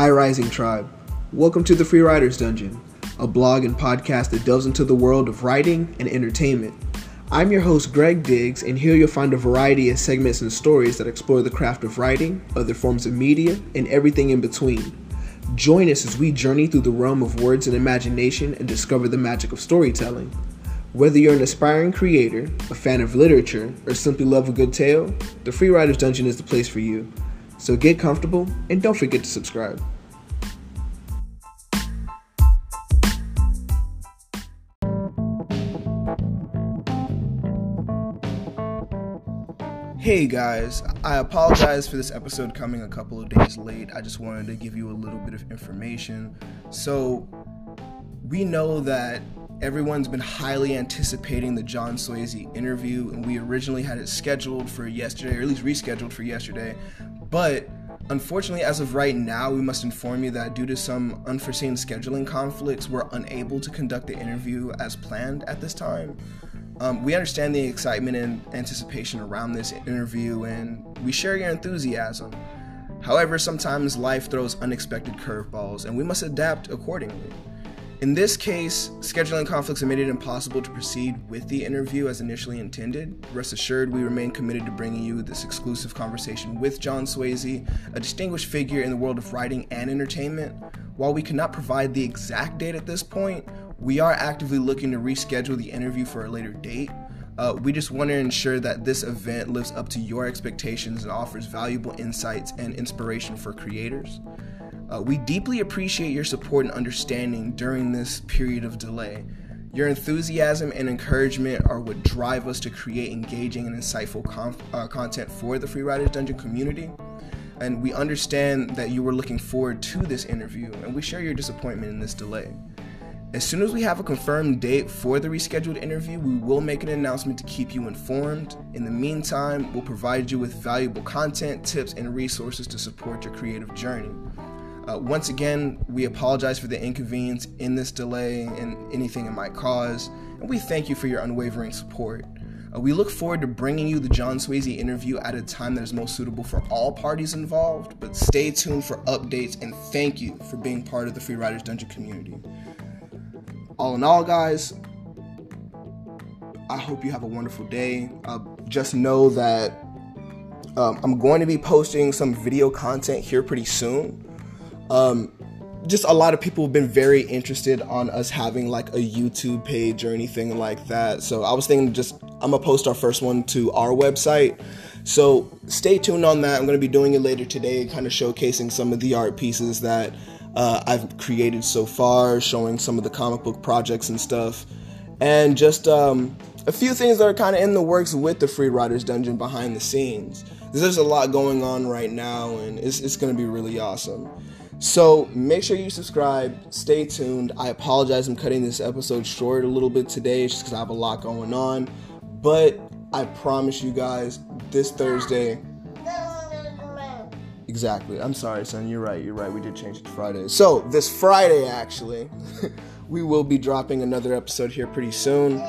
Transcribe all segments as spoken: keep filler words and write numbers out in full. Hi Rising Tribe, welcome to the Free Writers Dungeon, a blog and podcast that delves into the world of writing and entertainment. I'm your host Greg Diggs, and here you'll find a variety of segments and stories that explore the craft of writing, other forms of media, and everything in between. Join us as we journey through the realm of words and imagination and discover the magic of storytelling. Whether you're an aspiring creator, a fan of literature, or simply love a good tale, the Free Writers Dungeon is the place for you. So get comfortable and don't forget to subscribe. Hey guys, I apologize for this episode coming a couple of days late. I just wanted to give you a little bit of information. So we know that everyone's been highly anticipating the John Swasey interview, and we originally had it scheduled for yesterday, or at least rescheduled for yesterday. But unfortunately, as of right now, we must inform you that due to some unforeseen scheduling conflicts, we're unable to conduct the interview as planned at this time. Um, we understand the excitement and anticipation around this interview, and we share your enthusiasm. However, sometimes life throws unexpected curveballs, and we must adapt accordingly. In this case, scheduling conflicts have made it impossible to proceed with the interview as initially intended. Rest assured, we remain committed to bringing you this exclusive conversation with John Swasey, a distinguished figure in the world of writing and entertainment. While we cannot provide the exact date at this point, we are actively looking to reschedule the interview for a later date. Uh, we just want to ensure that this event lives up to your expectations and offers valuable insights and inspiration for creators. Uh, we deeply appreciate your support and understanding during this period of delay. Your enthusiasm and encouragement are what drive us to create engaging and insightful conf- uh, content for the Free Writers Dungeon community. And we understand that you were looking forward to this interview, and we share your disappointment in this delay. As soon as we have a confirmed date for the rescheduled interview, we will make an announcement to keep you informed. In the meantime, we'll provide you with valuable content, tips, and resources to support your creative journey. Uh, once again, we apologize for the inconvenience in this delay and anything it might cause, and we thank you for your unwavering support. Uh, we look forward to bringing you the John Swasey interview at a time that is most suitable for all parties involved, but stay tuned for updates, and thank you for being part of the Free Writers Dungeon community. All in all, guys, I hope you have a wonderful day. Uh, just know that um, I'm going to be posting some video content here pretty soon. Um, just a lot of people have been very interested on us having like a YouTube page or anything like that. So I was thinking just, I'm gonna post our first one to our website. So stay tuned on that. I'm gonna be doing it later today, kind of showcasing some of the art pieces that uh, I've created so far, showing some of the comic book projects and stuff. And just um, a few things that are kind of in the works with the Free Writers Dungeon behind the scenes. There's a lot going on right now, and it's, it's gonna be really awesome. So make sure you subscribe, stay tuned. I apologize I'm cutting this episode short a little bit today just because I have a lot going on. But I promise you guys, this Thursday... Exactly. I'm sorry, son. You're right. You're right. We did change it to Friday. So this Friday, actually, we will be dropping another episode here pretty soon.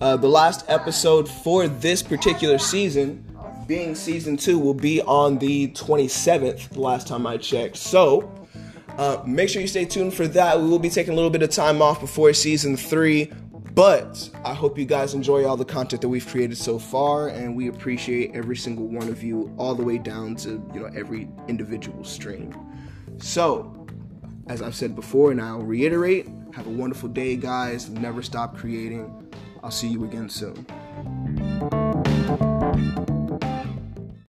Uh, the last episode for this particular season, being season two, will be on the twenty-seventh, the last time I checked. So... Uh, make sure you stay tuned for that. We will be taking a little bit of time off before season three, but I hope you guys enjoy all the content that we've created so far, and we appreciate every single one of you, all the way down to, you know, every individual stream. So, as I've said before, and I'll reiterate, have a wonderful day, guys. Never stop creating. I'll see you again soon.